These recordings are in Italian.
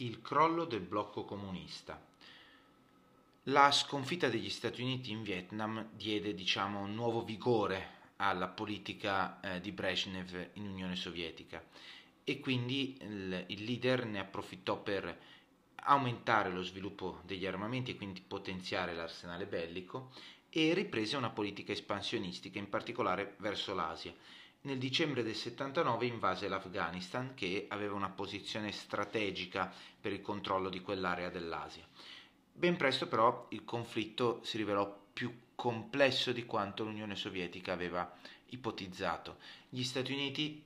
il crollo del blocco comunista. La sconfitta degli Stati Uniti in Vietnam diede, un nuovo vigore alla politica di Brezhnev in Unione Sovietica, e quindi il leader ne approfittò per aumentare lo sviluppo degli armamenti e quindi potenziare l'arsenale bellico, e riprese una politica espansionistica, in particolare verso l'Asia. Nel dicembre del 79 invase l'Afghanistan, che aveva una posizione strategica per il controllo di quell'area dell'Asia. Ben presto però il conflitto si rivelò più complesso di quanto l'Unione Sovietica aveva ipotizzato. Gli Stati Uniti,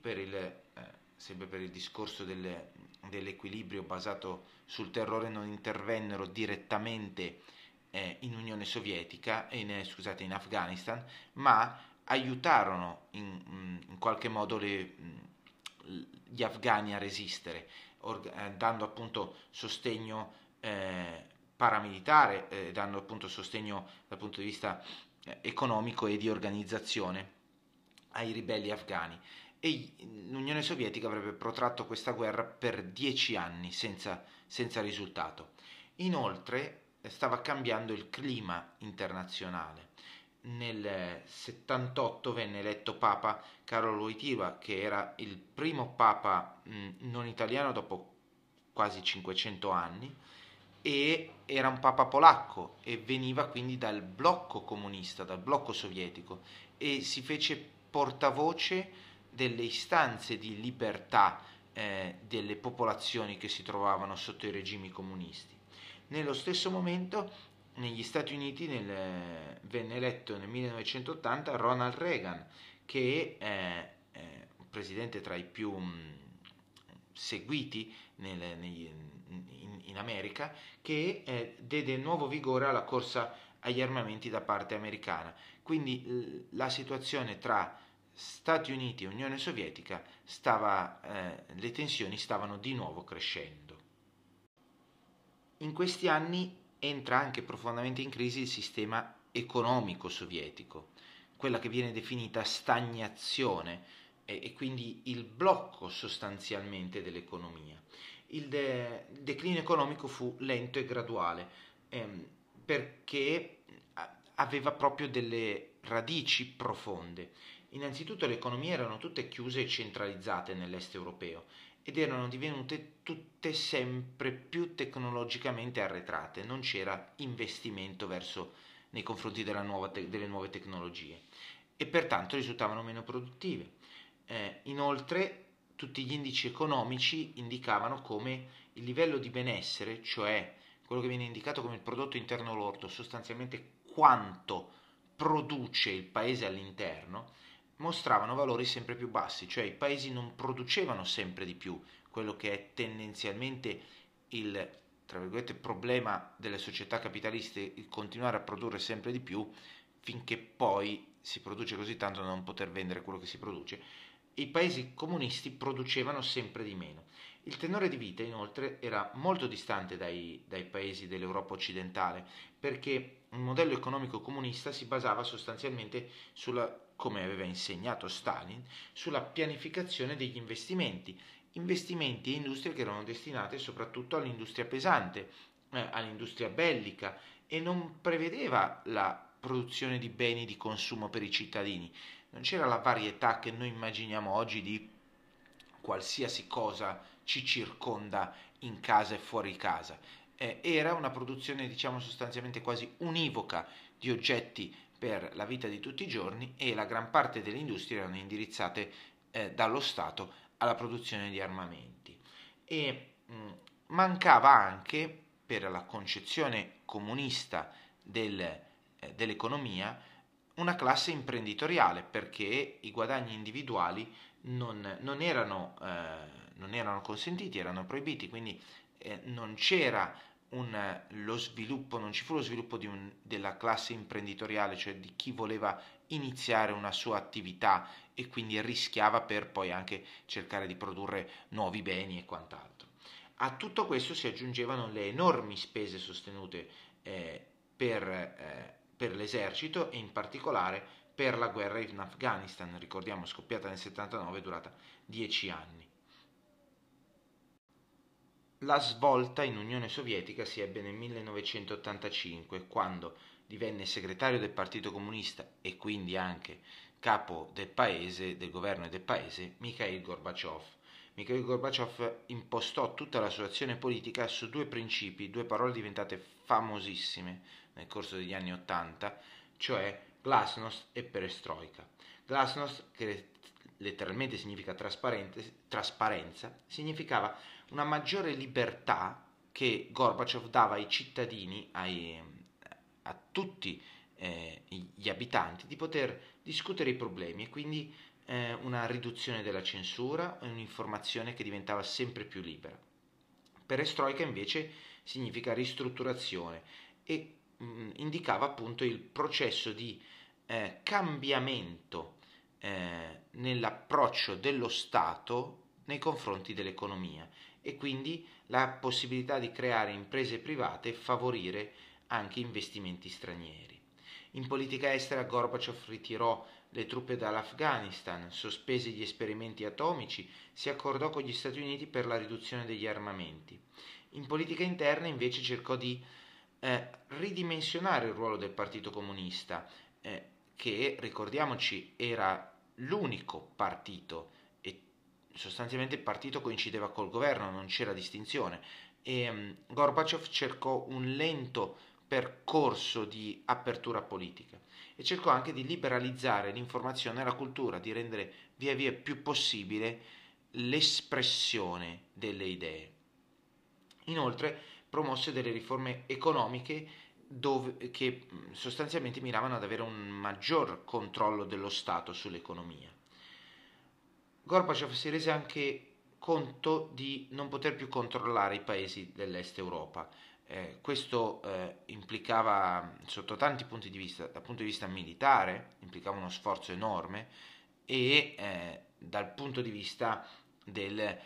sempre per il discorso dell'equilibrio basato sul terrore, non intervennero direttamente in Afghanistan, ma aiutarono in qualche modo gli afghani a resistere, dando appunto sostegno paramilitare, dando appunto sostegno dal punto di vista economico e di organizzazione ai ribelli afghani, e l'Unione Sovietica avrebbe protratto questa guerra per 10 anni senza risultato. Inoltre stava cambiando il clima internazionale. Nel 78 venne eletto Papa Karol Wojtyla, che era il primo Papa non italiano dopo quasi 500 anni, e era un papa polacco e veniva quindi dal blocco comunista, dal blocco sovietico, e si fece portavoce delle istanze di libertà delle popolazioni che si trovavano sotto i regimi comunisti. Nello stesso momento negli Stati Uniti venne eletto nel 1980 Ronald Reagan, che è un presidente tra i più seguiti in America, che diede nuovo vigore alla corsa agli armamenti da parte americana. Quindi la situazione tra Stati Uniti e Unione Sovietica le tensioni stavano di nuovo crescendo. In questi anni entra anche profondamente in crisi il sistema economico sovietico, quella che viene definita stagnazione, e quindi il blocco sostanzialmente dell'economia. Il declino economico fu lento e graduale, perché aveva proprio delle radici profonde. Innanzitutto le economie erano tutte chiuse e centralizzate nell'est europeo ed erano divenute tutte sempre più tecnologicamente arretrate, non c'era investimento nei confronti delle nuove tecnologie, e pertanto risultavano meno produttive. Inoltre tutti gli indici economici indicavano come il livello di benessere, cioè quello che viene indicato come il prodotto interno lordo, sostanzialmente quanto produce il paese all'interno, mostravano valori sempre più bassi, cioè i paesi non producevano sempre di più, quello che è tendenzialmente il, tra virgolette, problema delle società capitaliste, il continuare a produrre sempre di più finché poi si produce così tanto da non poter vendere quello che si produce. I paesi comunisti producevano sempre di meno. Il tenore di vita inoltre era molto distante dai paesi dell'Europa occidentale, perché il modello economico comunista si basava sostanzialmente come aveva insegnato Stalin, sulla pianificazione degli investimenti e industrie che erano destinate soprattutto all'industria pesante, all'industria bellica, e non prevedeva la produzione di beni di consumo per i cittadini. Non c'era la varietà che noi immaginiamo oggi di qualsiasi cosa ci circonda in casa e fuori casa. Era una produzione sostanzialmente quasi univoca di oggetti per la vita di tutti i giorni, e la gran parte delle industrie erano indirizzate dallo Stato alla produzione di armamenti. E mancava anche, per la concezione comunista dell'economia, una classe imprenditoriale, perché i guadagni individuali non erano consentiti, erano proibiti, quindi non c'era non ci fu lo sviluppo della classe imprenditoriale, cioè di chi voleva iniziare una sua attività e quindi rischiava per poi anche cercare di produrre nuovi beni e quant'altro. A tutto questo si aggiungevano le enormi spese sostenute per l'esercito, e in particolare per la guerra in Afghanistan, ricordiamo scoppiata nel 79 e durata 10 anni. La svolta in Unione Sovietica si ebbe nel 1985, quando divenne segretario del Partito Comunista e quindi anche capo del paese, del governo e del paese, Mikhail Gorbaciov. Mikhail Gorbaciov impostò tutta la sua azione politica su due principi, due parole diventate famosissime nel corso degli anni '80, cioè glasnost e perestroika. Glasnost, che letteralmente significa trasparenza, significava una maggiore libertà che Gorbaciov dava ai cittadini, a tutti gli abitanti, di poter discutere i problemi, e quindi una riduzione della censura e un'informazione che diventava sempre più libera. Perestroika invece significa ristrutturazione e indicava appunto il processo di cambiamento nell'approccio dello Stato nei confronti dell'economia, e quindi la possibilità di creare imprese private e favorire anche investimenti stranieri. In politica estera Gorbaciov ritirò le truppe dall'Afghanistan, sospese gli esperimenti atomici, si accordò con gli Stati Uniti per la riduzione degli armamenti. In politica interna invece cercò di ridimensionare il ruolo del Partito Comunista, che, ricordiamoci, era l'unico partito, e sostanzialmente il partito coincideva col governo, non c'era distinzione, e Gorbaciov cercò un lento percorso di apertura politica e cercò anche di liberalizzare l'informazione e la cultura, di rendere via via più possibile l'espressione delle idee. Inoltre promosse delle riforme economiche che sostanzialmente miravano ad avere un maggior controllo dello Stato sull'economia. Gorbaciov si rese anche conto di non poter più controllare i paesi dell'est Europa. Questo implicava, sotto tanti punti di vista, dal punto di vista militare, implicava uno sforzo enorme, e dal punto di vista del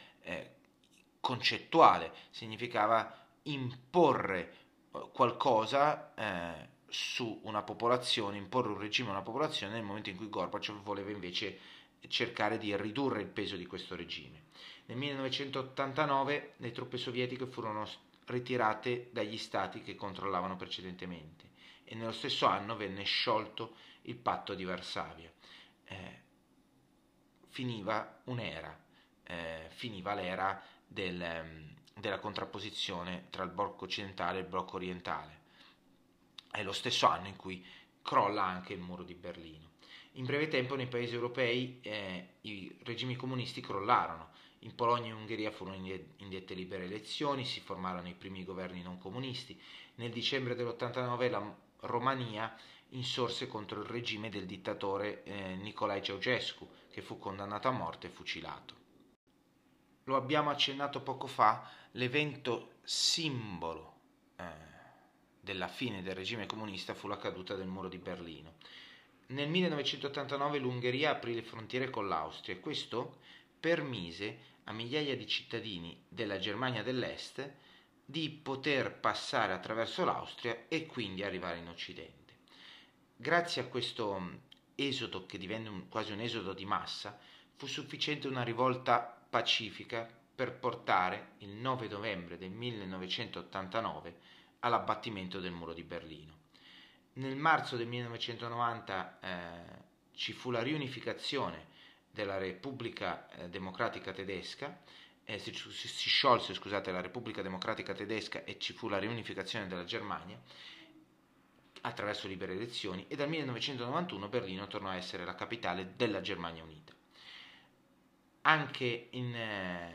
concettuale significava imporre qualcosa su una popolazione, imporre un regime a una popolazione, nel momento in cui Gorbaciov voleva invece cercare di ridurre il peso di questo regime. Nel 1989 le truppe sovietiche furono ritirate dagli stati che controllavano precedentemente, e nello stesso anno venne sciolto il patto di Varsavia. Finiva un'era, finiva l'era della contrapposizione tra il blocco occidentale e il blocco orientale. È lo stesso anno in cui crolla anche il muro di Berlino. In breve tempo nei paesi europei i regimi comunisti crollarono. In Polonia e Ungheria furono indette libere elezioni, si formarono i primi governi non comunisti. Nel dicembre dell'89 la Romania insorse contro il regime del dittatore Nicolae Ceaușescu, che fu condannato a morte e fucilato. Lo abbiamo accennato poco fa, l'evento simbolo della fine del regime comunista fu la caduta del muro di Berlino. Nel 1989 l'Ungheria aprì le frontiere con l'Austria, e questo permise a migliaia di cittadini della Germania dell'Est di poter passare attraverso l'Austria e quindi arrivare in Occidente. Grazie a questo esodo, che divenne quasi un esodo di massa, fu sufficiente una rivolta pacifica per portare il 9 novembre del 1989 all'abbattimento del muro di Berlino. Nel marzo del 1990 ci fu la riunificazione della Repubblica Democratica Tedesca, si sciolse, scusate, la Repubblica Democratica Tedesca, e ci fu la riunificazione della Germania attraverso libere elezioni, e dal 1991 Berlino tornò a essere la capitale della Germania Unita. Anche in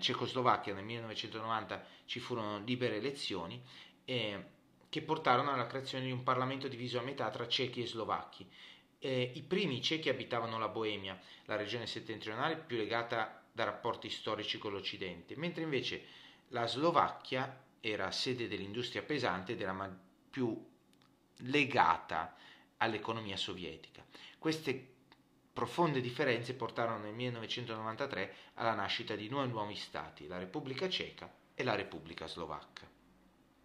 Cecoslovacchia nel 1990 ci furono libere elezioni che portarono alla creazione di un Parlamento diviso a metà tra cechi e slovacchi. I primi cechi abitavano la Boemia, la regione settentrionale più legata da rapporti storici con l'Occidente, mentre invece la Slovacchia era sede dell'industria pesante ed era più legata all'economia sovietica. Queste profonde differenze portarono nel 1993 alla nascita di due nuovi stati, la Repubblica Ceca e la Repubblica Slovacca.